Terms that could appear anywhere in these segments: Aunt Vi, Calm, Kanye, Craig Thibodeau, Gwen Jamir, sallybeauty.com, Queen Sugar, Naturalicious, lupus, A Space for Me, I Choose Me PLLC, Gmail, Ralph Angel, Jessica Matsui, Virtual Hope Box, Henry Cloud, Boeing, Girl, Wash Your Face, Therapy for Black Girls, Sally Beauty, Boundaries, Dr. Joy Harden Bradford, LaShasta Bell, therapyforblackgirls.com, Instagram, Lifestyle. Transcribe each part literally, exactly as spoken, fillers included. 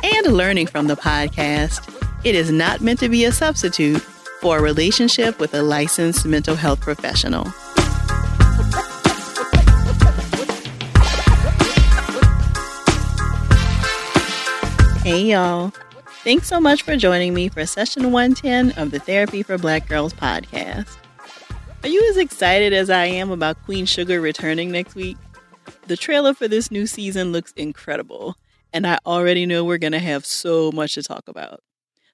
and learning from the podcast, it is not meant to be a substitute for a relationship with a licensed mental health professional. Hey, y'all. Thanks so much for joining me for session one ten of the Therapy for Black Girls podcast. Are you as excited as I am about Queen Sugar returning next week? The trailer for this new season looks incredible, and I already know we're going to have so much to talk about.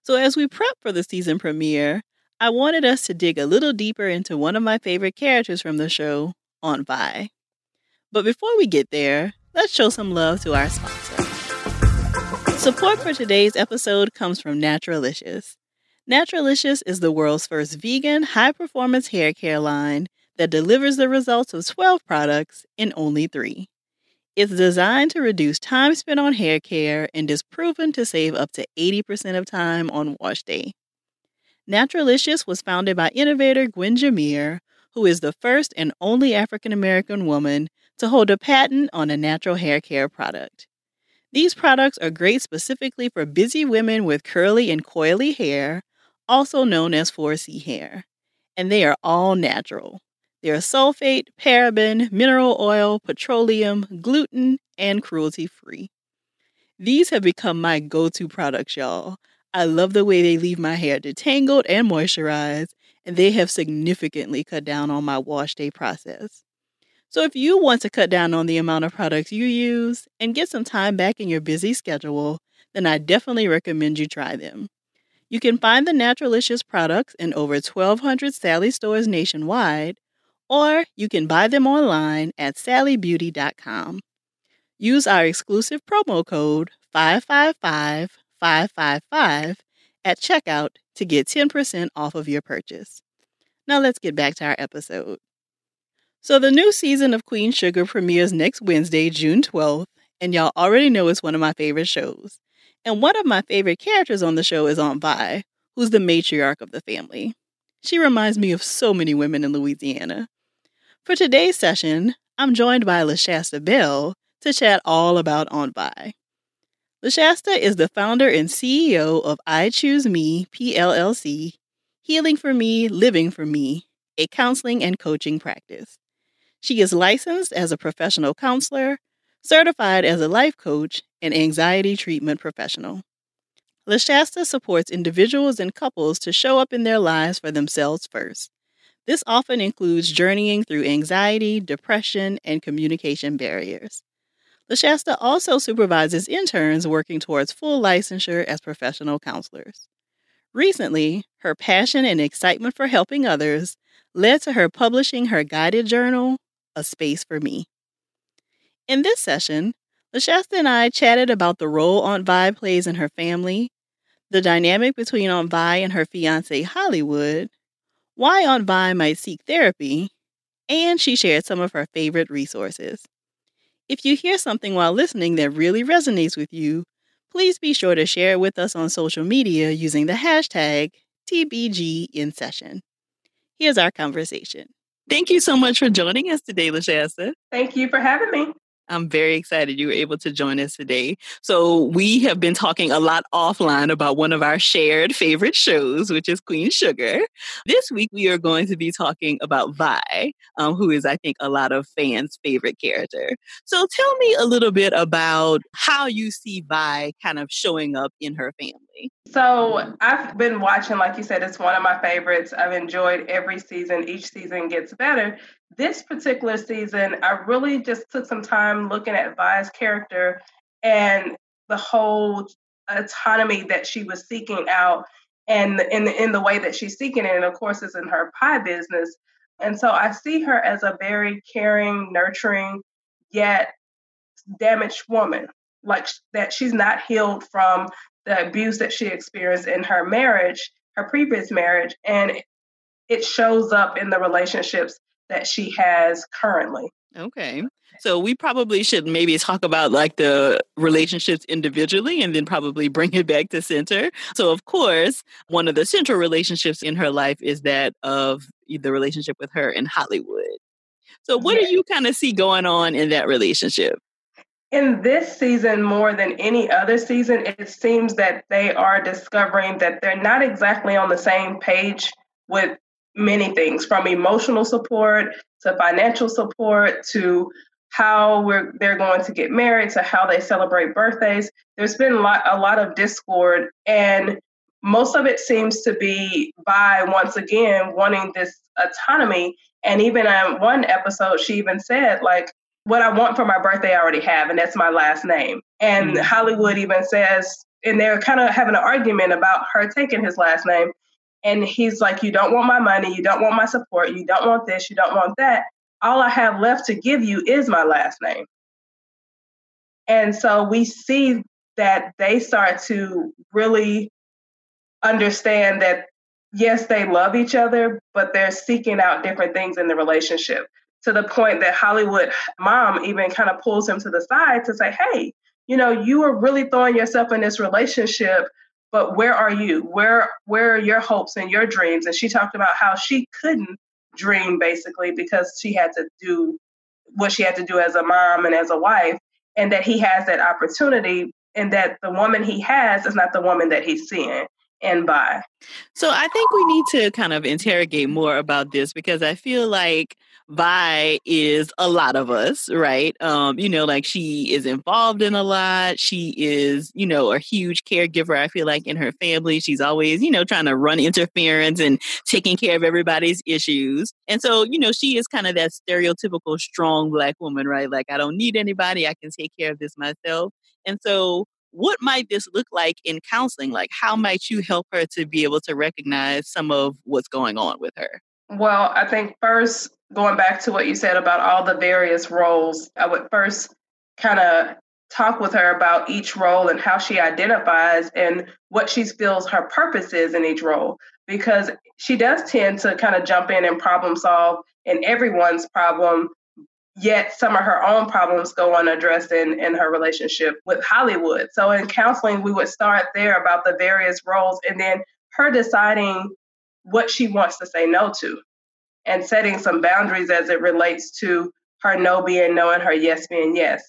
So as we prep for the season premiere, I wanted us to dig a little deeper into one of my favorite characters from the show, Aunt Vi. But before we get there, let's show some love to our sponsor. Support for today's episode comes from Naturalicious. Naturalicious is the world's first vegan, high-performance hair care line that delivers the results of twelve products in only three. It's designed to reduce time spent on hair care and is proven to save up to eighty percent of time on wash day. Naturalicious was founded by innovator Gwen Jamir, who is the first and only African-American woman to hold a patent on a natural hair care product. These products are great specifically for busy women with curly and coily hair, also known as four C hair, and they are all natural. There are sulfate, paraben, mineral oil, petroleum, gluten, and cruelty-free. These have become my go-to products, y'all. I love the way they leave my hair detangled and moisturized, and they have significantly cut down on my wash day process. So if you want to cut down on the amount of products you use and get some time back in your busy schedule, then I definitely recommend you try them. You can find the Naturalicious products in over twelve hundred Sally stores nationwide, or you can buy them online at sally beauty dot com. Use our exclusive promo code five five five five five five at checkout to get ten percent off of your purchase. Now let's get back to our episode. So the new season of Queen Sugar premieres next Wednesday, June twelfth, and y'all already know it's one of my favorite shows. And one of my favorite characters on the show is Aunt Vi, who's the matriarch of the family. She reminds me of so many women in Louisiana. For today's session, I'm joined by LaShasta Bell to chat all about Aunt Vi. LaShasta is the founder and C E O of I Choose Me P L L C, Healing for Me, Living for Me, a counseling and coaching practice. She is licensed as a professional counselor, certified as a life coach, and anxiety treatment professional. LaShasta supports individuals and couples to show up in their lives for themselves first. This often includes journeying through anxiety, depression, and communication barriers. LaShasta also supervises interns working towards full licensure as professional counselors. Recently, her passion and excitement for helping others led to her publishing her guided journal, A Space for Me. In this session, LaShasta and I chatted about the role Aunt Vi plays in her family, the dynamic between Aunt Vi and her fiancé Hollywood, why Aunt Vi might seek therapy, and she shared some of her favorite resources. If you hear something while listening that really resonates with you, please be sure to share it with us on social media using the hashtag T B G in session. Here's our conversation. Thank you so much for joining us today, LaShasta. Thank you for having me. I'm very excited you were able to join us today. So we have been talking a lot offline about one of our shared favorite shows, which is Queen Sugar. This week, we are going to be talking about Vi, um, who is, I think, a lot of fans' favorite character. So tell me a little bit about how you see Vi kind of showing up in her family. So I've been watching, like you said, it's one of my favorites. I've enjoyed every season. Each season gets better. This particular season, I really just took some time looking at Vi's character and the whole autonomy that she was seeking out and in the, in the way that she's seeking it. And of course, it's in her pie business. And so I see her as a very caring, nurturing, yet damaged woman. like that she's not healed from the abuse that she experienced in her marriage, her previous marriage, and it shows up in the relationships that she has currently. Okay. So we probably should maybe talk about like the relationships individually and then probably bring it back to center. So of course, one of the central relationships in her life is that of the relationship with her in Hollywood. So what yeah. do you kind of see going on in that relationship? In this season, more than any other season, it seems that they are discovering that they're not exactly on the same page with many things, from emotional support to financial support to how we're, they're going to get married to how they celebrate birthdays. There's been a lot, a lot of discord, and most of it seems to be by, once again, wanting this autonomy. And even on one episode, she even said, like, what I want for my birthday I already have, and that's my last name. And mm-hmm. Hollywood even says, and they're kind of having an argument about her taking his last name. And he's like, you don't want my money. You don't want my support. You don't want this. You don't want that. All I have left to give you is my last name. And so we see that they start to really understand that, yes, they love each other, but they're seeking out different things in the relationship, to the point that Hollywood mom even kind of pulls him to the side to say, hey, you know, you are really throwing yourself in this relationship, but where are you? Where, where are your hopes and your dreams? And she talked about how she couldn't dream, basically, because she had to do what she had to do as a mom and as a wife, and that he has that opportunity, and that the woman he has is not the woman that he's seeing. And by. So I think we need to kind of interrogate more about this, because I feel like Vi is a lot of us, right? Um, you know, like she is involved in a lot. She is, you know, a huge caregiver, I feel like, in her family. She's always, you know, trying to run interference and taking care of everybody's issues. And so, you know, she is kind of that stereotypical strong Black woman, right? Like, I don't need anybody. I can take care of this myself. And so what might this look like in counseling? Like, how might you help her to be able to recognize some of what's going on with her? Well, I think first, going back to what you said about all the various roles, I would first kind of talk with her about each role and how she identifies and what she feels her purpose is in each role, because she does tend to kind of jump in and problem solve in everyone's problem. Yet some of her own problems go unaddressed in, in her relationship with Hollywood. So in counseling, we would start there about the various roles, and then her deciding what she wants to say no to and setting some boundaries as it relates to her no being no and her yes being yes.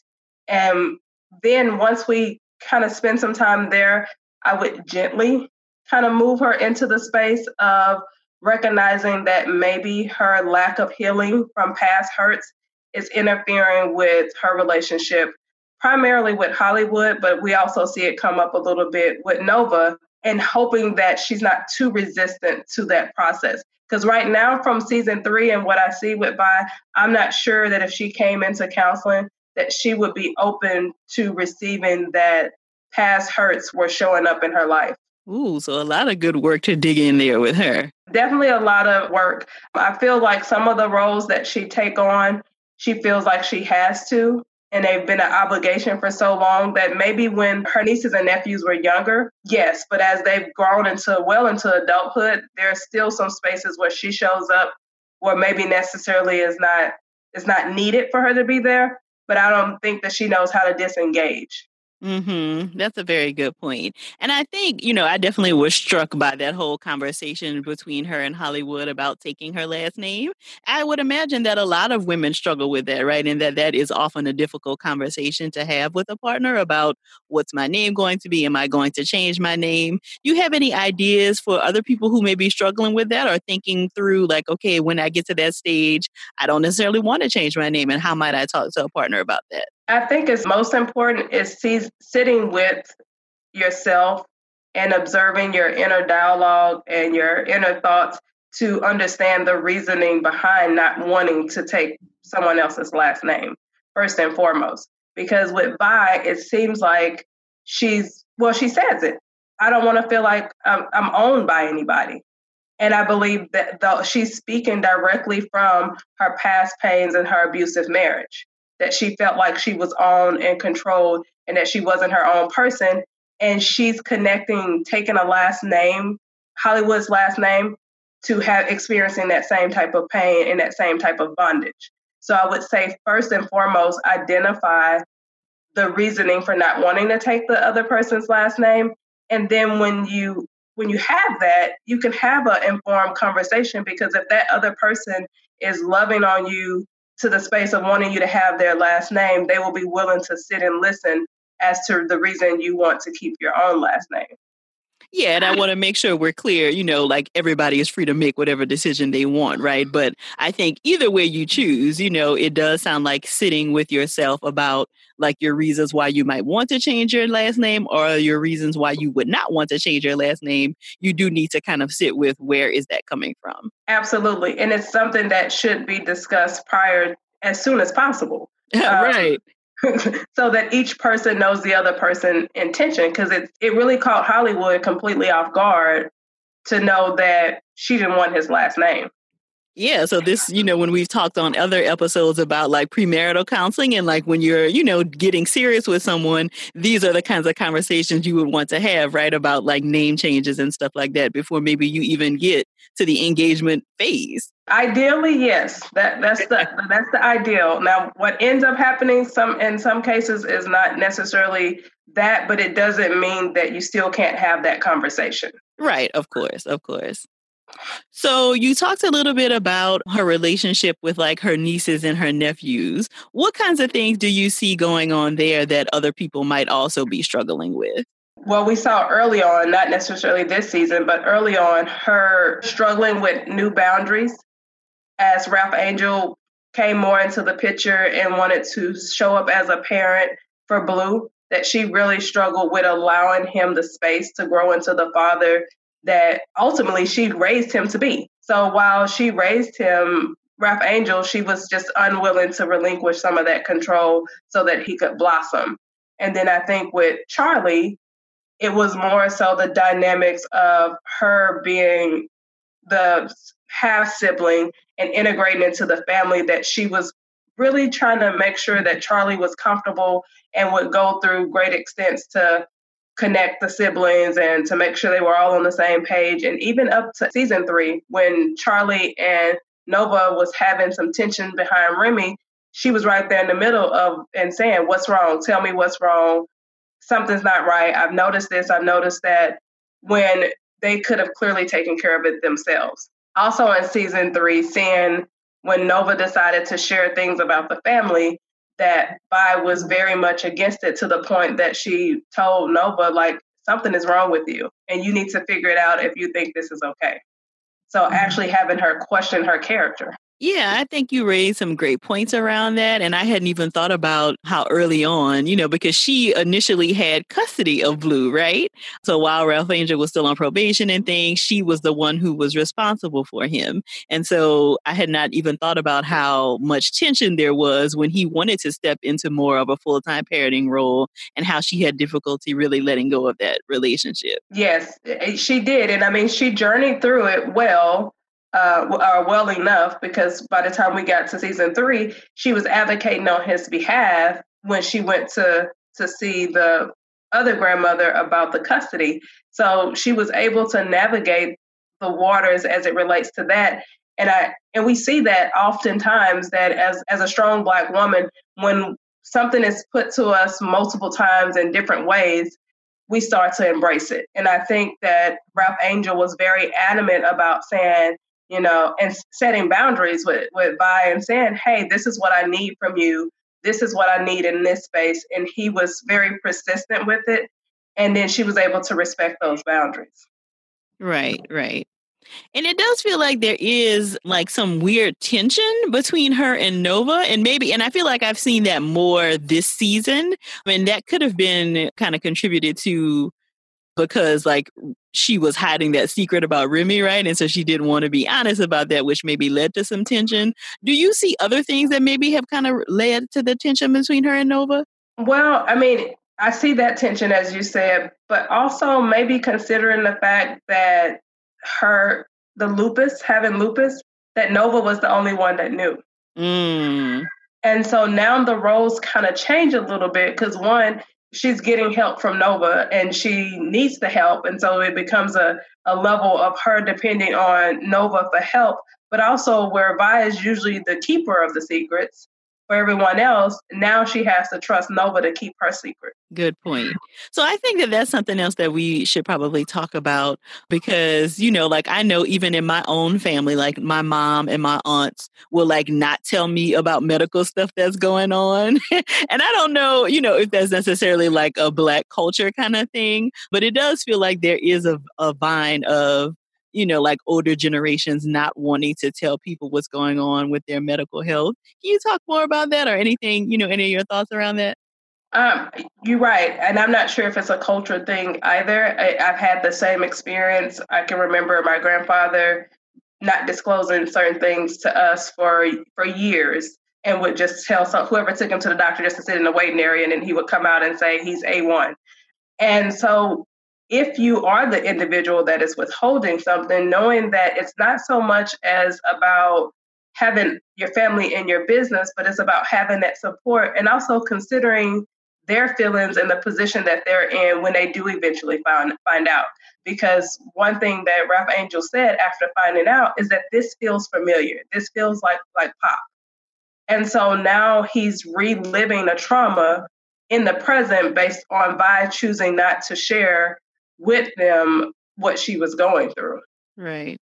And then once we kind of spend some time there, I would gently kind of move her into the space of recognizing that maybe her lack of healing from past hurts is interfering with her relationship, primarily with Hollywood, but we also see it come up a little bit with Nova, and hoping that she's not too resistant to that process. Because right now from season three and what I see with Vi, I'm not sure that if she came into counseling, that she would be open to receiving that past hurts were showing up in her life. Ooh, so a lot of good work to dig in there with her. Definitely a lot of work. I feel like some of the roles that she take on, she feels like she has to, and they've been an obligation for so long that maybe when her nieces and nephews were younger, yes, but as they've grown into well into adulthood, there's still some spaces where she shows up where maybe necessarily is not is not needed for her to be there, but I don't think that she knows how to disengage. Mm-hmm. That's a very good point. And I think, you know, I definitely was struck by that whole conversation between her and Hollywood about taking her last name. I would imagine that a lot of women struggle with that, right? And that that is often a difficult conversation to have with a partner about what's my name going to be? Am I going to change my name? You have any ideas for other people who may be struggling with that or thinking through like, okay, when I get to that stage, I don't necessarily want to change my name, and how might I talk to a partner about that? I think it's most important is see, sitting with yourself and observing your inner dialogue and your inner thoughts to understand the reasoning behind not wanting to take someone else's last name, first and foremost. Because with Vi, it seems like she's, well, she says it. I don't want to feel like I'm, I'm owned by anybody. And I believe that though she's speaking directly from her past pains and her abusive marriage, that she felt like she was owned and controlled and that she wasn't her own person. And she's connecting, taking a last name, Hollywood's last name, to have experiencing that same type of pain and that same type of bondage. So I would say, first and foremost, identify the reasoning for not wanting to take the other person's last name. And then when you when you have that, you can have an informed conversation, because if that other person is loving on you to the space of wanting you to have their last name, they will be willing to sit and listen as to the reason you want to keep your own last name. Yeah, and I want to make sure we're clear, you know, like everybody is free to make whatever decision they want, right? But I think either way you choose, you know, it does sound like sitting with yourself about like your reasons why you might want to change your last name or your reasons why you would not want to change your last name. You do need to kind of sit with, where is that coming from? Absolutely. And it's something that should be discussed prior, as soon as possible. Right. Um, so that each person knows the other person's intention, because it, it really caught Hollywood completely off guard to know that she didn't want his last name. Yeah. So this, you know, when we've talked on other episodes about like premarital counseling and like when you're, you know, getting serious with someone, these are the kinds of conversations you would want to have, right? About like name changes and stuff like that before maybe you even get to the engagement phase. Ideally, yes. That that's the that's the ideal. Now, what ends up happening some in some cases is not necessarily that, but it doesn't mean that you still can't have that conversation. Right. Of course. Of course. So you talked a little bit about her relationship with like her nieces and her nephews. What kinds of things do you see going on there that other people might also be struggling with? Well, we saw early on, not necessarily this season, but early on, her struggling with new boundaries as Ralph Angel came more into the picture and wanted to show up as a parent for Blue, that she really struggled with allowing him the space to grow into the father that ultimately she raised him to be. So while she raised him, Ralph Angel, she was just unwilling to relinquish some of that control so that he could blossom. And then I think with Charlie, it was more so the dynamics of her being the half-sibling and integrating into the family, that she was really trying to make sure that Charlie was comfortable and would go through great extents to connect the siblings and to make sure they were all on the same page. And even up to season three, when Charlie and Nova was having some tension behind Remy, she was right there in the middle of and saying, what's wrong? Tell me what's wrong. Something's not right. I've noticed this. I've noticed that, when they could have clearly taken care of it themselves. Also in season three, seeing when Nova decided to share things about the family, that Vi was very much against it, to the point that she told Nova, like, something is wrong with you and you need to figure it out if you think this is okay. So mm-hmm. actually having her question her character. Yeah, I think you raised some great points around that. And I hadn't even thought about how early on, you know, because she initially had custody of Blue, right? So while Ralph Angel was still on probation and things, she was the one who was responsible for him. And so I had not even thought about how much tension there was when he wanted to step into more of a full-time parenting role, and how she had difficulty really letting go of that relationship. Yes, she did. And I mean, she journeyed through it well. Uh, are well enough, because by the time we got to season three, she was advocating on his behalf when she went to to see the other grandmother about the custody. So she was able to navigate the waters as it relates to that. And I and we see that oftentimes, that as as a strong Black woman, when something is put to us multiple times in different ways, we start to embrace it. And I think that Ralph Angel was very adamant about saying, you know, and setting boundaries with, with Vi and saying, hey, this is what I need from you. This is what I need in this space. And he was very persistent with it. And then she was able to respect those boundaries. Right, right. And it does feel like there is like some weird tension between her and Nova, and maybe, and I feel like I've seen that more this season. I mean, that could have been kind of contributed to, because like she was hiding that secret about Remy, right? And so she didn't want to be honest about that, which maybe led to some tension. Do you see other things that maybe have kind of led to the tension between her and Nova? Well, I mean, I see that tension, as you said, but also maybe considering the fact that her, the lupus, having lupus, that Nova was the only one that knew. Mm. And so now the roles kind of change a little bit, because one, she's getting help from Nova and she needs the help. And so it becomes a, a level of her depending on Nova for help, but also where Vi is usually the keeper of the secrets for everyone else, now she has to trust Nova to keep her secret. Good point. So I think that that's something else that we should probably talk about because, you know, like I know even in my own family, like my mom and my aunts will like not tell me about medical stuff that's going on. And I don't know, you know, if that's necessarily like a Black culture kind of thing, but it does feel like there is a, a vine of, you know, like older generations not wanting to tell people what's going on with their medical health. Can you talk more about that or anything, you know, any of your thoughts around that? Um, you're right. And I'm not sure if it's a culture thing either. I, I've had the same experience. I can remember my grandfather not disclosing certain things to us for for years and would just tell some, whoever took him to the doctor just to sit in the waiting area, and then he would come out and say he's A one. And so if you are the individual that is withholding something, knowing that it's not so much as about having your family and your business, but it's about having that support and also considering their feelings and the position that they're in when they do eventually find, find out. Because one thing that Ralph Angel said after finding out is that this feels familiar. This feels like, like Pop. And so now he's reliving a trauma in the present based on Vi choosing not to share with them what she was going through. Right.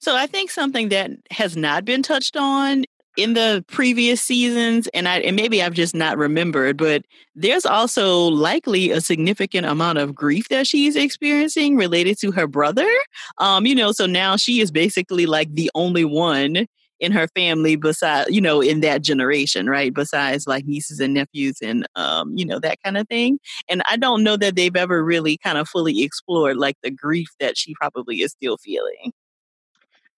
So I think something that has not been touched on in the previous seasons, and I and maybe I've just not remembered, but there's also likely a significant amount of grief that she's experiencing related to her brother. Um, you know, so now she is basically like the only one in her family besides, you know, in that generation, right? Besides like nieces and nephews and, um, you know, that kind of thing. And I don't know that they've ever really kind of fully explored like the grief that she probably is still feeling.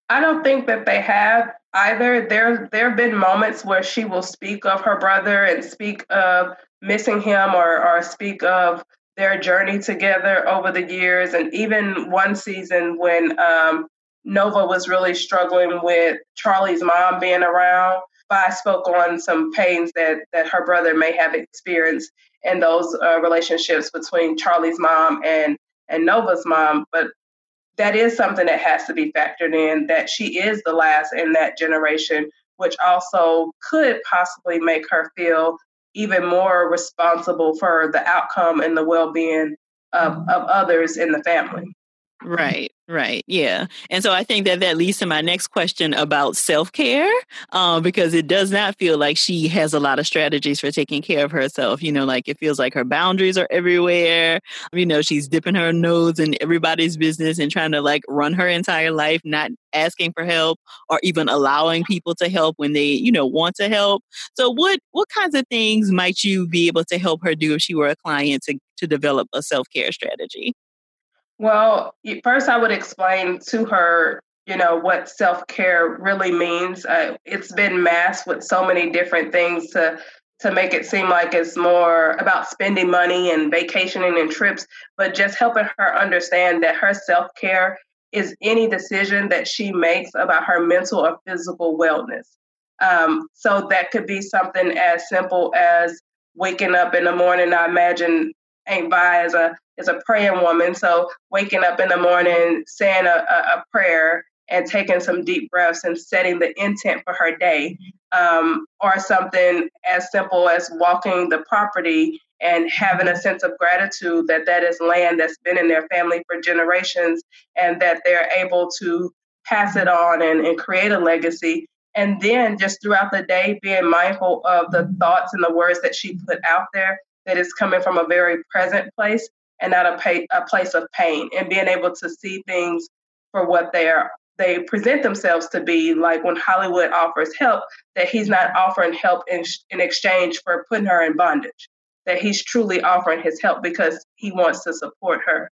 I don't think that they have either. There, there have been moments where she will speak of her brother and speak of missing him or, or speak of their journey together over the years. And even one season when, um, Nova was really struggling with Charlie's mom being around, Vi spoke on some pains that, that her brother may have experienced in those uh, relationships between Charlie's mom and, and Nova's mom. But that is something that has to be factored in, that she is the last in that generation, which also could possibly make her feel even more responsible for the outcome and the well-being of, of others in the family. Right. Right. Yeah. And so I think that that leads to my next question about self-care, uh, because it does not feel like she has a lot of strategies for taking care of herself. You know, like it feels like her boundaries are everywhere. You know, she's dipping her nose in everybody's business and trying to like run her entire life, not asking for help or even allowing people to help when they, you know, want to help. So what what kinds of things might you be able to help her do if she were a client to, to develop a self-care strategy? Well, first I would explain to her, you know, what self-care really means. Uh, it's been masked with so many different things to to make it seem like it's more about spending money and vacationing and trips, but just helping her understand that her self-care is any decision that she makes about her mental or physical wellness. Um, so that could be something as simple as waking up in the morning. I imagine Aunt Vi is a is a praying woman. So waking up in the morning, saying a, a prayer and taking some deep breaths and setting the intent for her day, um, or something as simple as walking the property and having a sense of gratitude that that is land that's been in their family for generations and that they're able to pass it on and, and create a legacy. And then just throughout the day, being mindful of the thoughts and the words that she put out there, that is coming from a very present place and not a, pay, a place of pain, and being able to see things for what they are, they present themselves to be. Like when Hollywood offers help, that he's not offering help in, in exchange for putting her in bondage, that he's truly offering his help because he wants to support her.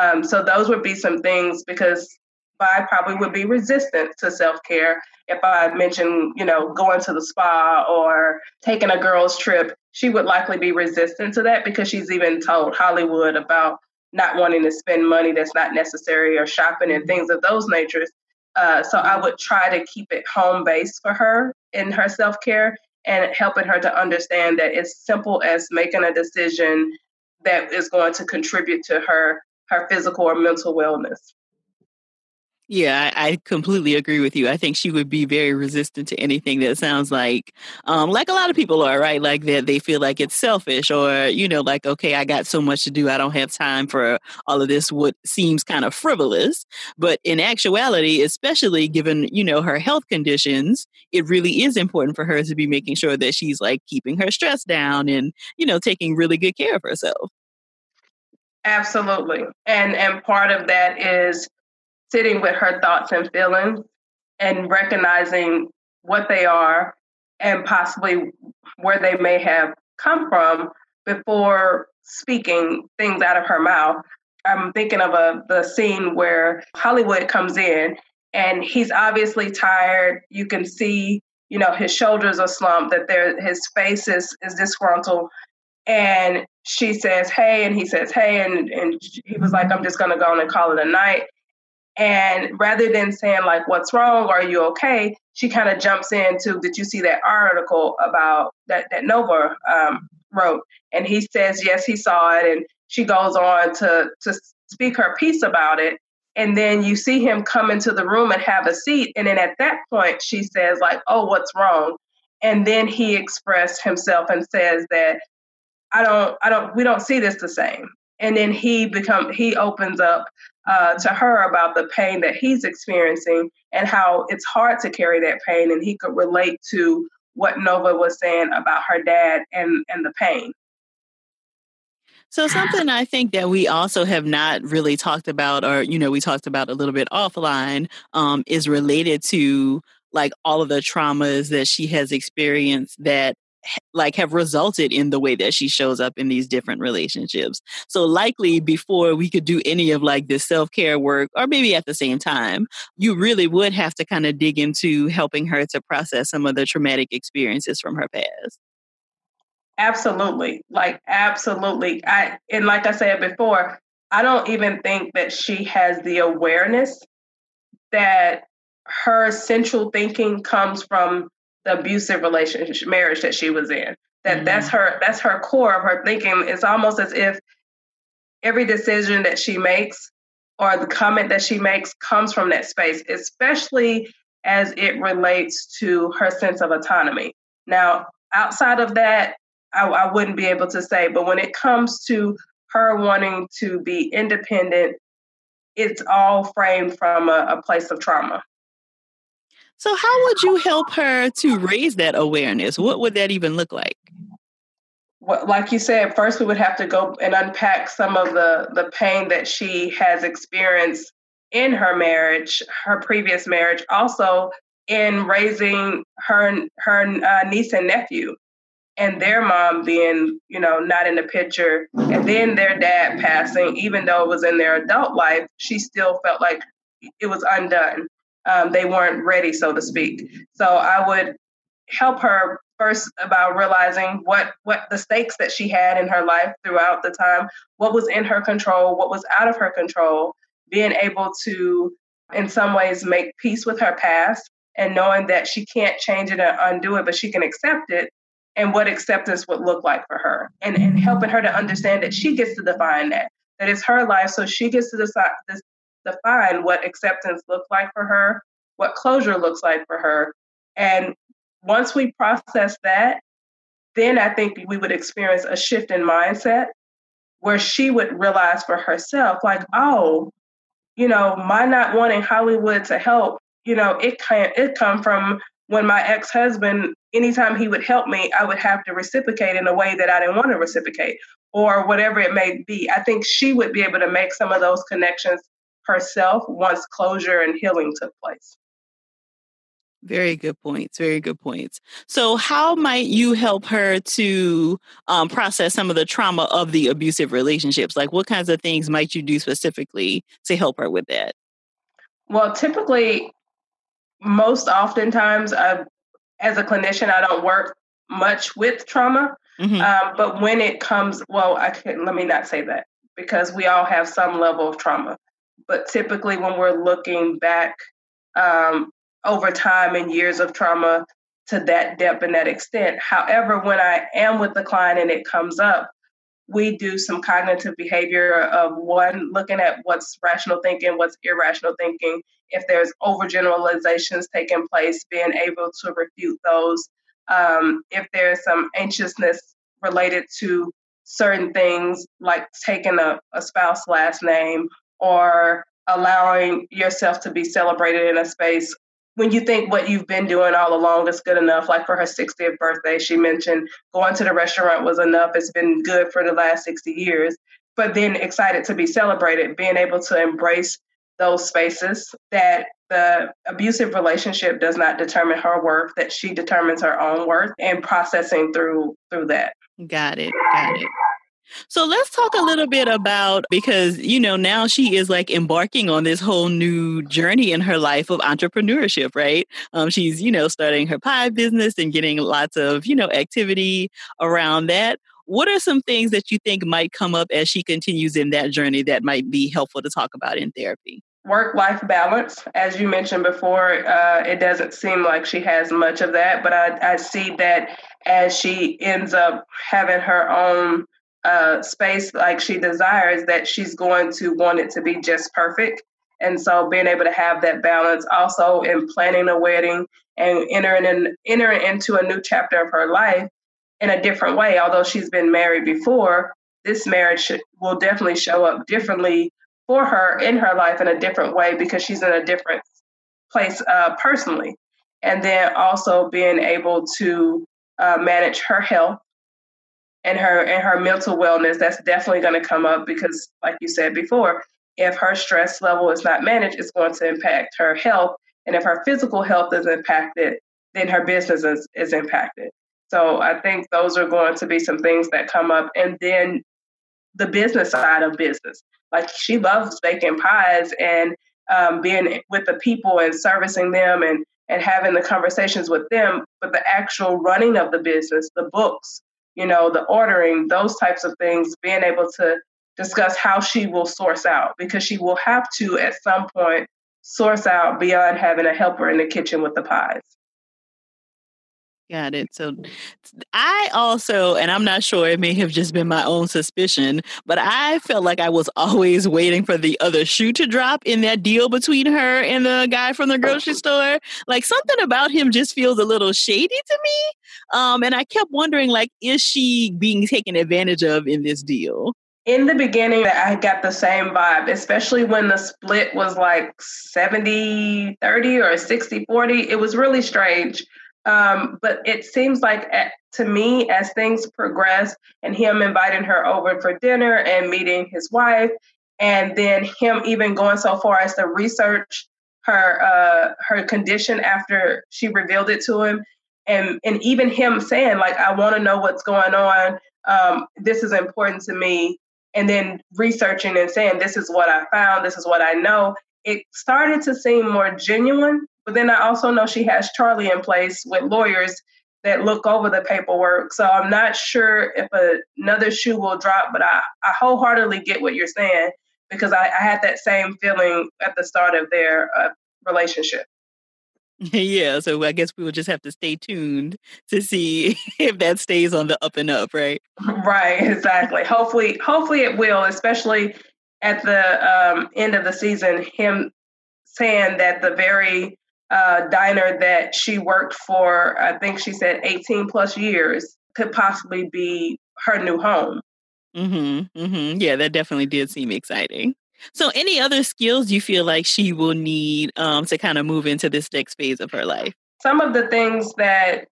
Um, so those would be some things, because I probably would be resistant to self-care. If I mentioned, you know, going to the spa or taking a girl's trip, she would likely be resistant to that because she's even told Hollywood about not wanting to spend money that's not necessary, or shopping and things of those natures. Uh, so I would try to keep it home-based for her in her self-care and helping her to understand that it's simple as making a decision that is going to contribute to her her physical or mental wellness. Yeah, I, I completely agree with you. I think she would be very resistant to anything that sounds like, um, like a lot of people are, right? Like that they feel like it's selfish or, you know, like, okay, I got so much to do. I don't have time for all of this, what seems kind of frivolous. But in actuality, especially given, you know, her health conditions, it really is important for her to be making sure that she's like keeping her stress down and, you know, taking really good care of herself. Absolutely. And, and part of that is sitting with her thoughts and feelings and recognizing what they are and possibly where they may have come from before speaking things out of her mouth. I'm thinking of a the scene where Hollywood comes in and he's obviously tired. You can see, you know, his shoulders are slumped, that there his face is, is disgruntled. And she says, hey, and he says, hey, and, and he was like, I'm just going to go on and call it a night. And rather than saying like, what's wrong? Are you okay? She kind of jumps into, did you see that article about that, that Nova um, wrote? And he says, yes, he saw it. And she goes on to, to speak her piece about it. And then you see him come into the room and have a seat. And then at that point, she says like, oh, what's wrong? And then he expressed himself and says that I don't, I don't, we don't see this the same. And then he become he opens up uh, to her about the pain that he's experiencing and how it's hard to carry that pain. And he could relate to what Nova was saying about her dad and, and the pain. So something I think that we also have not really talked about, or, you know, we talked about a little bit offline, um, is related to like all of the traumas that she has experienced that like have resulted in the way that she shows up in these different relationships. So likely before we could do any of like this self-care work, or maybe at the same time, you really would have to kind of dig into helping her to process some of the traumatic experiences from her past. Absolutely. Like, absolutely. I, and like I said before, I don't even think that she has the awareness that her central thinking comes from the abusive relationship, marriage that she was in. That mm-hmm. that's her, that's her core of her thinking. It's almost as if every decision that she makes or the comment that she makes comes from that space, especially as it relates to her sense of autonomy. Now, outside of that, I, I wouldn't be able to say, but when it comes to her wanting to be independent, it's all framed from a, a place of trauma. So how would you help her to raise that awareness? What would that even look like? Well, like you said, first we would have to go and unpack some of the, the pain that she has experienced in her marriage, her previous marriage, also in raising her, her uh, niece and nephew and their mom being, you know, not in the picture. And then their dad passing, even though it was in their adult life, she still felt like it was undone. Um, they weren't ready, so to speak. So I would help her first about realizing what, what the stakes that she had in her life throughout the time, what was in her control, what was out of her control, being able to, in some ways, make peace with her past and knowing that she can't change it and undo it, but she can accept it, and what acceptance would look like for her, and, and helping her to understand that she gets to define that, that it's her life, so she gets to decide this. Define what acceptance looks like for her, what closure looks like for her. And once we process that, then I think we would experience a shift in mindset where she would realize for herself, like, oh, you know, my not wanting Hollywood to help, you know, it can't, it come from when my ex-husband, anytime he would help me, I would have to reciprocate in a way that I didn't want to reciprocate, or whatever it may be. I think she would be able to make some of those connections herself once closure and healing took place. Very good points. Very good points. So how might you help her to um, process some of the trauma of the abusive relationships? Like what kinds of things might you do specifically to help her with that? Well, typically, most oftentimes, I, as a clinician, I don't work much with trauma. Mm-hmm. Um, but when it comes, well, I can, let me not say that because we all have some level of trauma. But typically when we're looking back um, over time and years of trauma to that depth and that extent. However, when I am with the client and it comes up, we do some cognitive behavior of one, looking at what's rational thinking, what's irrational thinking, if there's overgeneralizations taking place, being able to refute those, um, if there's some anxiousness related to certain things like taking a, a spouse last name or allowing yourself to be celebrated in a space when you think what you've been doing all along is good enough. Like for her sixtieth birthday, she mentioned going to the restaurant was enough. It's been good for the last sixty years, but then excited to be celebrated, being able to embrace those spaces, that the abusive relationship does not determine her worth, that she determines her own worth, and processing through through that. Got it. Got it. So let's talk a little bit about, because, you know, now she is like embarking on this whole new journey in her life of entrepreneurship, right? Um, she's, you know, starting her pie business and getting lots of, you know, activity around that. What are some things that you think might come up as she continues in that journey that might be helpful to talk about in therapy? Work-life balance. As you mentioned before, uh, it doesn't seem like she has much of that, but I, I see that as she ends up having her own Uh, space like she desires, that she's going to want it to be just perfect. And so being able to have that balance also in planning a wedding and entering, in, entering into a new chapter of her life in a different way. Although she's been married before, this marriage should, will definitely show up differently for her in her life in a different way because she's in a different place uh, personally. And then also being able to uh, manage her health and her and her mental wellness. That's definitely going to come up because, like you said before, if her stress level is not managed, it's going to impact her health. And if her physical health is impacted, then her business is, is impacted. So I think those are going to be some things that come up. And then the business side of business. Like, she loves baking pies and um, being with the people and servicing them and, and having the conversations with them. But the actual running of the business, the books, you know, the ordering, those types of things, being able to discuss how she will source out, because she will have to, at some point, source out beyond having a helper in the kitchen with the pies. Got it. So I also, and I'm not sure, it may have just been my own suspicion, but I felt like I was always waiting for the other shoe to drop in that deal between her and the guy from the grocery store. Like, something about him just feels a little shady to me. Um, and I kept wondering, like, is she being taken advantage of in this deal? In the beginning, I got the same vibe, especially when the split was like seventy thirty or sixty forty. It was really strange. Um, but it seems like, at, to me, as things progress, and him inviting her over for dinner and meeting his wife, and then him even going so far as to research her uh, her condition after she revealed it to him, and, and even him saying, like, I want to know what's going on. Um, this is important to me. And then researching and saying, this is what I found. This is what I know. It started to seem more genuine. But then I also know she has Charlie in place with lawyers that look over the paperwork. So I'm not sure if a, another shoe will drop, but I, I wholeheartedly get what you're saying, because I, I had that same feeling at the start of their uh, relationship. Yeah, so I guess we will just have to stay tuned to see if that stays on the up and up, right? Right, exactly. Hopefully, hopefully it will, especially at the um, end of the season, him saying that the very Uh, diner that she worked for, I think she said eighteen plus years, could possibly be her new home. Mm-hmm, mm-hmm. Yeah, that definitely did seem exciting. So any other skills you feel like she will need um, to kind of move into this next phase of her life? Some of the things that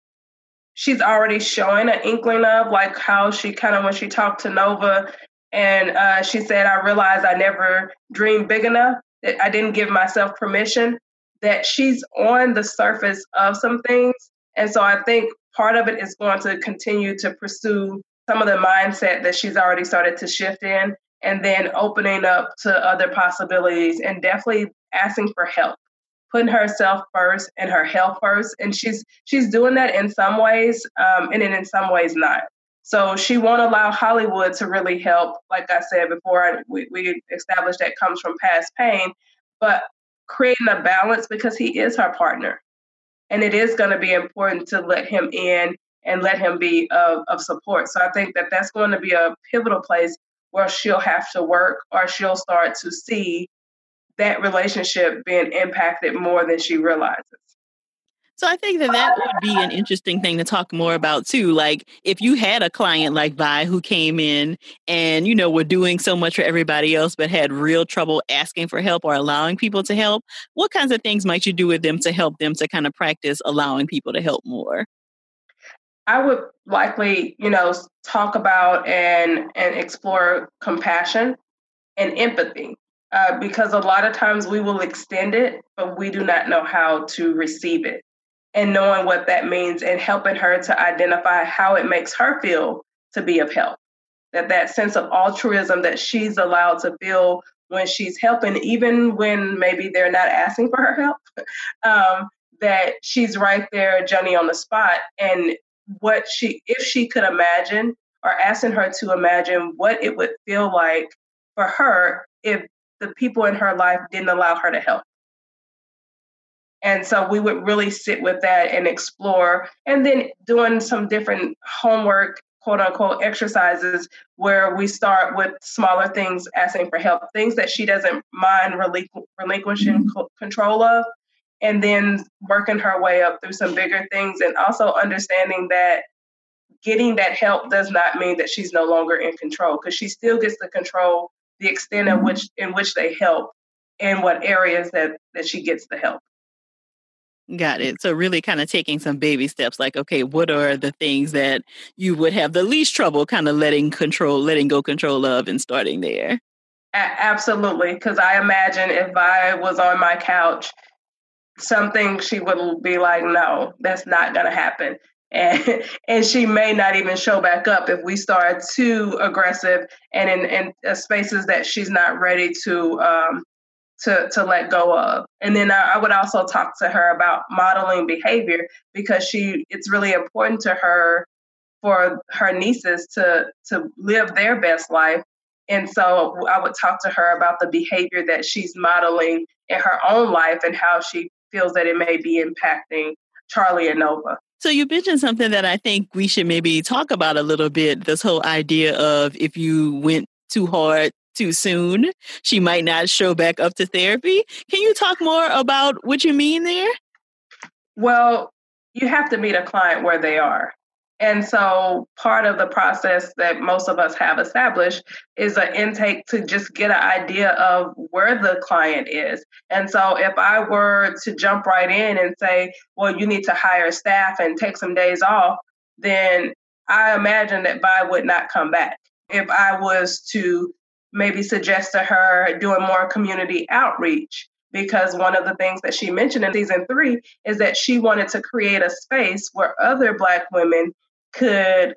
she's already showing an inkling of, like how she kind of, when she talked to Nova and uh, she said, I realized I never dreamed big enough, that I didn't give myself permission, that she's on the surface of some things. And so I think part of it is going to continue to pursue some of the mindset that she's already started to shift in, and then opening up to other possibilities, and definitely asking for help, putting herself first and her health first. And she's she's doing that in some ways, um, and then in some ways not. So she won't allow Hollywood to really help. Like I said before, we, we established that comes from past pain, but creating a balance, because he is her partner, and it is going to be important to let him in and let him be of, of support. So I think that that's going to be a pivotal place where she'll have to work, or she'll start to see that relationship being impacted more than she realizes. So I think that that would be an interesting thing to talk more about too. Like if you had a client like Vi who came in and, you know, were doing so much for everybody else, but had real trouble asking for help or allowing people to help, what kinds of things might you do with them to help them to kind of practice allowing people to help more? I would likely, you know, talk about and, and explore compassion and empathy. Uh, because a lot of times we will extend it, but we do not know how to receive it. And knowing what that means and helping her to identify how it makes her feel to be of help. That that sense of altruism that she's allowed to feel when she's helping, even when maybe they're not asking for her help, um, that she's right there, Johnny on the spot. And what she, if she could imagine, or asking her to imagine what it would feel like for her if the people in her life didn't allow her to help. And so we would really sit with that and explore, and then doing some different homework, quote unquote, exercises where we start with smaller things, asking for help, things that she doesn't mind relinqu- relinquishing mm-hmm. co- control of, and then working her way up through some bigger things, and also understanding that getting that help does not mean that she's no longer in control, because she still gets to control the extent in which in which they help and what areas that, that she gets the help. Got it. So really kind of taking some baby steps, like, okay, what are the things that you would have the least trouble kind of letting control, letting go control of, and starting there? A- absolutely. Because I imagine if I was on my couch, something she would be like, no, that's not going to happen. And and she may not even show back up if we start too aggressive and in, in uh, spaces that she's not ready to um, to to let go of. And then I, I would also talk to her about modeling behavior, because she it's really important to her for her nieces to to live their best life. And so I would talk to her about the behavior that she's modeling in her own life and how she feels that it may be impacting Charlie and Nova. So you mentioned something that I think we should maybe talk about a little bit, this whole idea of if you went too hard too soon, she might not show back up to therapy. Can you talk more about what you mean there? Well, you have to meet a client where they are. And so part of the process that most of us have established is an intake to just get an idea of where the client is. And so if I were to jump right in and say, well, you need to hire staff and take some days off, then I imagine that Vi would not come back. If I was to maybe suggest to her doing more community outreach, because one of the things that she mentioned in season three is that she wanted to create a space where other Black women could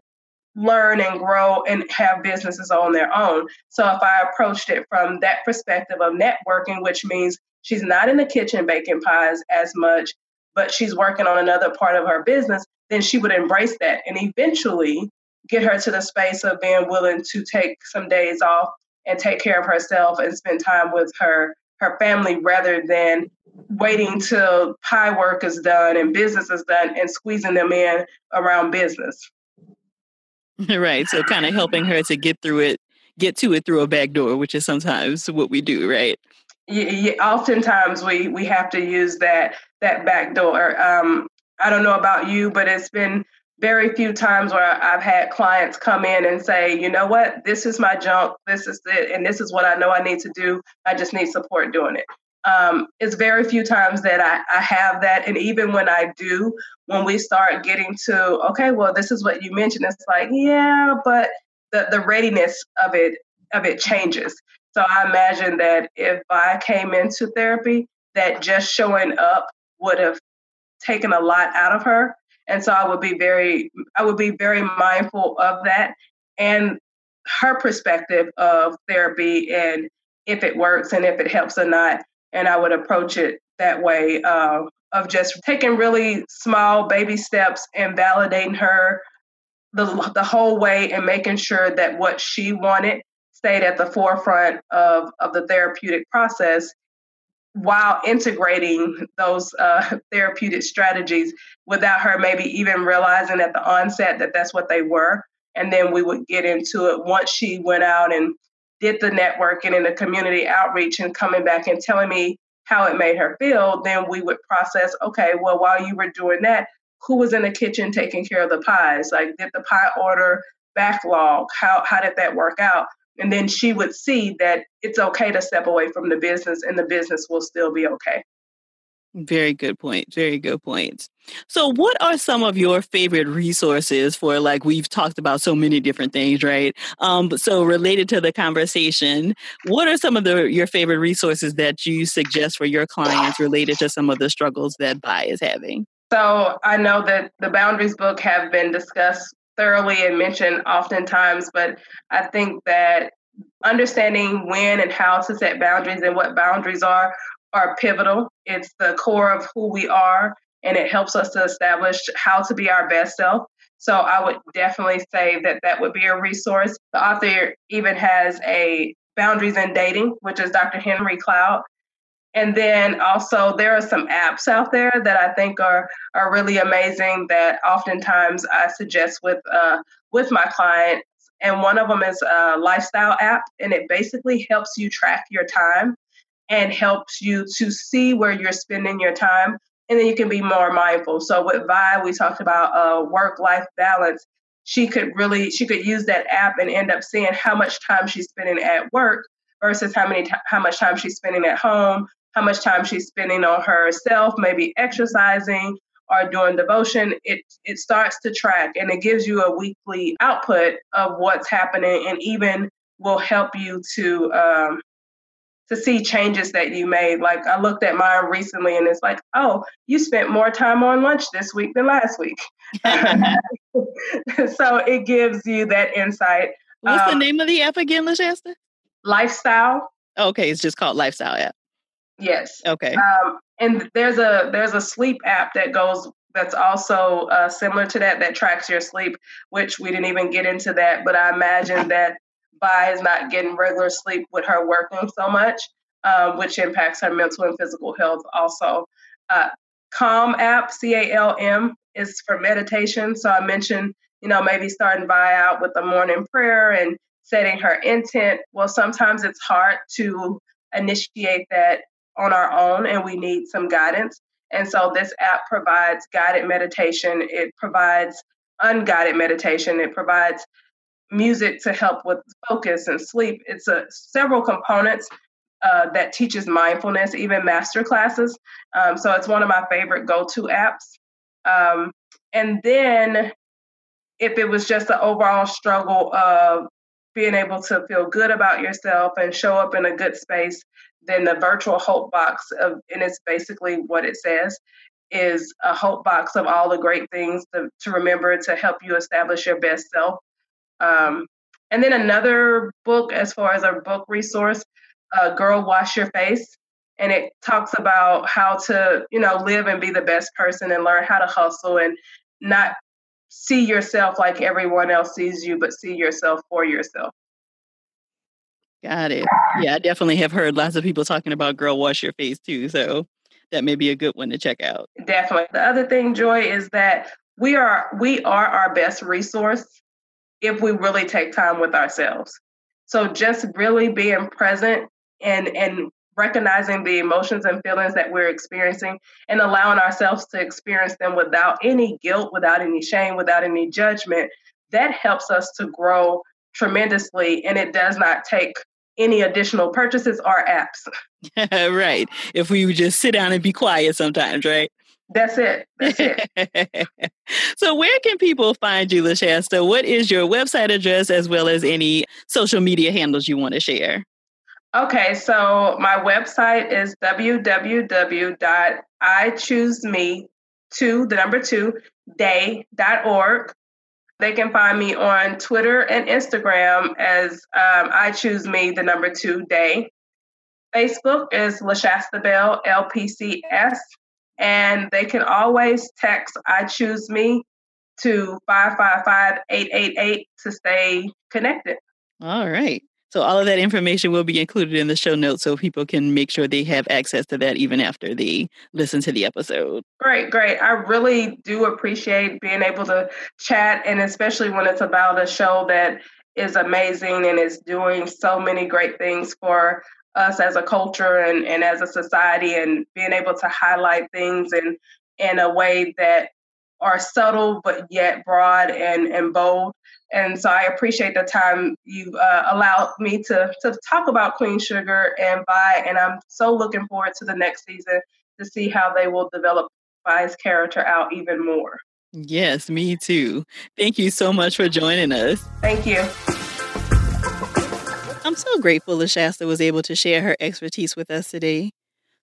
learn and grow and have businesses on their own. So if I approached it from that perspective of networking, which means she's not in the kitchen baking pies as much, but she's working on another part of her business, then she would embrace that and eventually get her to the space of being willing to take some days off and take care of herself and spend time with her her family, rather than waiting till pie work is done and business is done and squeezing them in around business. Right. So kind of helping her to get through it, get to it through a back door, which is sometimes what we do, right? Yeah, yeah, oftentimes we, we have to use that, that back door. Um, I don't know about you, but it's been very few times where I've had clients come in and say, you know what, this is my junk, this is it, and this is what I know I need to do. I just need support doing it. Um, it's very few times that I, I have that. And even when I do, when we start getting to, okay, well, this is what you mentioned, it's like, yeah, but the, the readiness of it of it changes. So I imagine that if I came into therapy, that just showing up would have taken a lot out of her. And so I would be very, I would be very mindful of that and her perspective of therapy and if it works and if it helps or not. And I would approach it that way uh, of just taking really small baby steps and validating her the the whole way and making sure that what she wanted stayed at the forefront of, of the therapeutic process, while integrating those uh, therapeutic strategies without her maybe even realizing at the onset that that's what they were. And then we would get into it once she went out and did the networking and the community outreach and coming back and telling me how it made her feel. Then we would process, okay, well, while you were doing that, who was in the kitchen taking care of the pies? Like, did the pie order backlog? How how did that work out? And then she would see that it's okay to step away from the business and the business will still be okay. Very good point. Very good point. So what are some of your favorite resources for, like, we've talked about so many different things, right? Um, but so related to the conversation, what are some of the your favorite resources that you suggest for your clients related to some of the struggles that Vi is having? So I know that the Boundaries book have been discussed thoroughly and mentioned oftentimes, but I think that understanding when and how to set boundaries and what boundaries are are pivotal. It's the core of who we are, and it helps us to establish how to be our best self. So I would definitely say that that would be a resource. The author even has a Boundaries in Dating, which is Doctor Henry Cloud. And then also there are some apps out there that I think are are really amazing that oftentimes I suggest with uh, with my clients. And one of them is a Lifestyle app, and it basically helps you track your time and helps you to see where you're spending your time, and then you can be more mindful. So with Vi, we talked about uh, work-life balance. She could really she could use that app and end up seeing how much time she's spending at work versus how many t- how much time she's spending at home, how much time she's spending on herself, maybe exercising or doing devotion. It it starts to track, and it gives you a weekly output of what's happening, and even will help you to um, to see changes that you made. Like, I looked at mine recently, and it's like, oh, you spent more time on lunch this week than last week. So it gives you that insight. What's um, the name of the app again, LaShasta? Lifestyle. Okay, it's just called Lifestyle app. Yes. Okay. Um, and there's a there's a sleep app that goes that's also uh, similar to that that tracks your sleep, which we didn't even get into that. But I imagine that Vi is not getting regular sleep with her working so much, uh, which impacts her mental and physical health. Also, uh, Calm app, C A L M, is for meditation. So I mentioned, you know, maybe starting Vi out with a morning prayer and setting her intent. Well, sometimes it's hard to initiate that on our own, and we need some guidance. And so this app provides guided meditation. It provides unguided meditation. It provides music to help with focus and sleep. It's a, several components uh, that teaches mindfulness, even master classes. Um, so it's one of my favorite go-to apps. Um, and then if it was just the overall struggle of being able to feel good about yourself and show up in a good space, then the Virtual Hope Box, of, and it's basically what it says, is a hope box of all the great things to, to remember to help you establish your best self. Um, and then another book, as far as a book resource, uh, Girl, Wash Your Face. And it talks about how to, you know, live and be the best person and learn how to hustle and not see yourself like everyone else sees you, but see yourself for yourself. Got it. Yeah, I definitely have heard lots of people talking about Girl, Wash Your Face too. So that may be a good one to check out. Definitely. The other thing, Joy, is that we are we are our best resource if we really take time with ourselves. So just really being present and and recognizing the emotions and feelings that we're experiencing and allowing ourselves to experience them without any guilt, without any shame, without any judgment, that helps us to grow tremendously. And it does not take any additional purchases or apps. Right. If we would just sit down and be quiet sometimes, right? That's it. That's it. So where can people find you, LaShasta? What is your website address, as well as any social media handles you want to share? Okay, so my website is w w w dot i choose me two the number two day dot org. They can find me on Twitter and Instagram as um, I Choose Me the number two day. Facebook is LaShasta Bell L P C S, and they can always text I Choose Me to five five five, eight eight eight to stay connected. All right. So all of that information will be included in the show notes so people can make sure they have access to that even after they listen to the episode. Great, great. I really do appreciate being able to chat, and especially when it's about a show that is amazing and is doing so many great things for us as a culture and, and as a society, and being able to highlight things in, in a way that are subtle, but yet broad and, and bold. And so I appreciate the time you uh, allowed me to, to talk about Queen Sugar and Vi, and I'm so looking forward to the next season to see how they will develop Vi's character out even more. Yes, me too. Thank you so much for joining us. Thank you. I'm so grateful LaShasta was able to share her expertise with us today.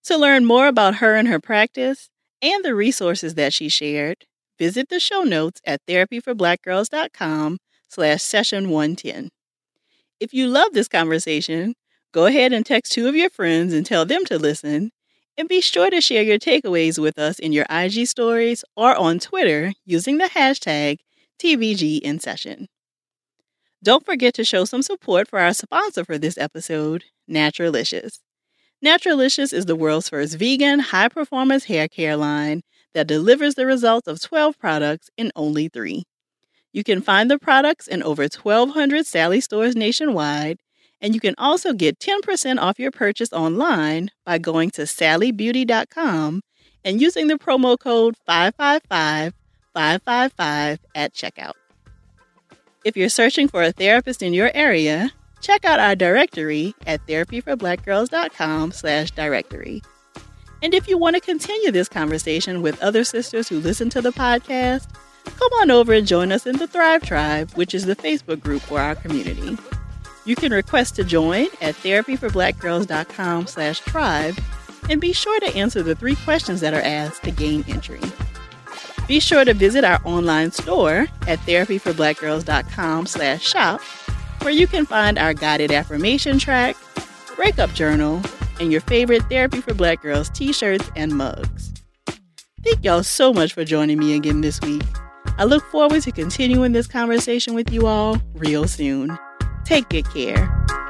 To learn more about her and her practice and the resources that she shared, visit the show notes at therapy for black girls dot com slash session one ten. If you love this conversation, go ahead and text two of your friends and tell them to listen. And be sure to share your takeaways with us in your I G stories or on Twitter using the hashtag T B G in session. Don't forget to show some support for our sponsor for this episode, Naturalicious. Naturalicious is the world's first vegan, high-performance hair care line that delivers the results of twelve products in only three. You can find the products in over twelve hundred Sally stores nationwide, and you can also get ten percent off your purchase online by going to sally beauty dot com and using the promo code five five five five five five at checkout. If you're searching for a therapist in your area, check out our directory at therapy for black girls dot com slash directory. And if you want to continue this conversation with other sisters who listen to the podcast, come on over and join us in the Thrive Tribe, which is the Facebook group for our community. You can request to join at therapy for black girls dot com slash tribe, and be sure to answer the three questions that are asked to gain entry. Be sure to visit our online store at therapy for black girls dot com slash shop, where you can find our guided affirmation track, breakup journal, and your favorite Therapy for Black Girls t-shirts and mugs. Thank y'all so much for joining me again this week. I look forward to continuing this conversation with you all real soon. Take good care.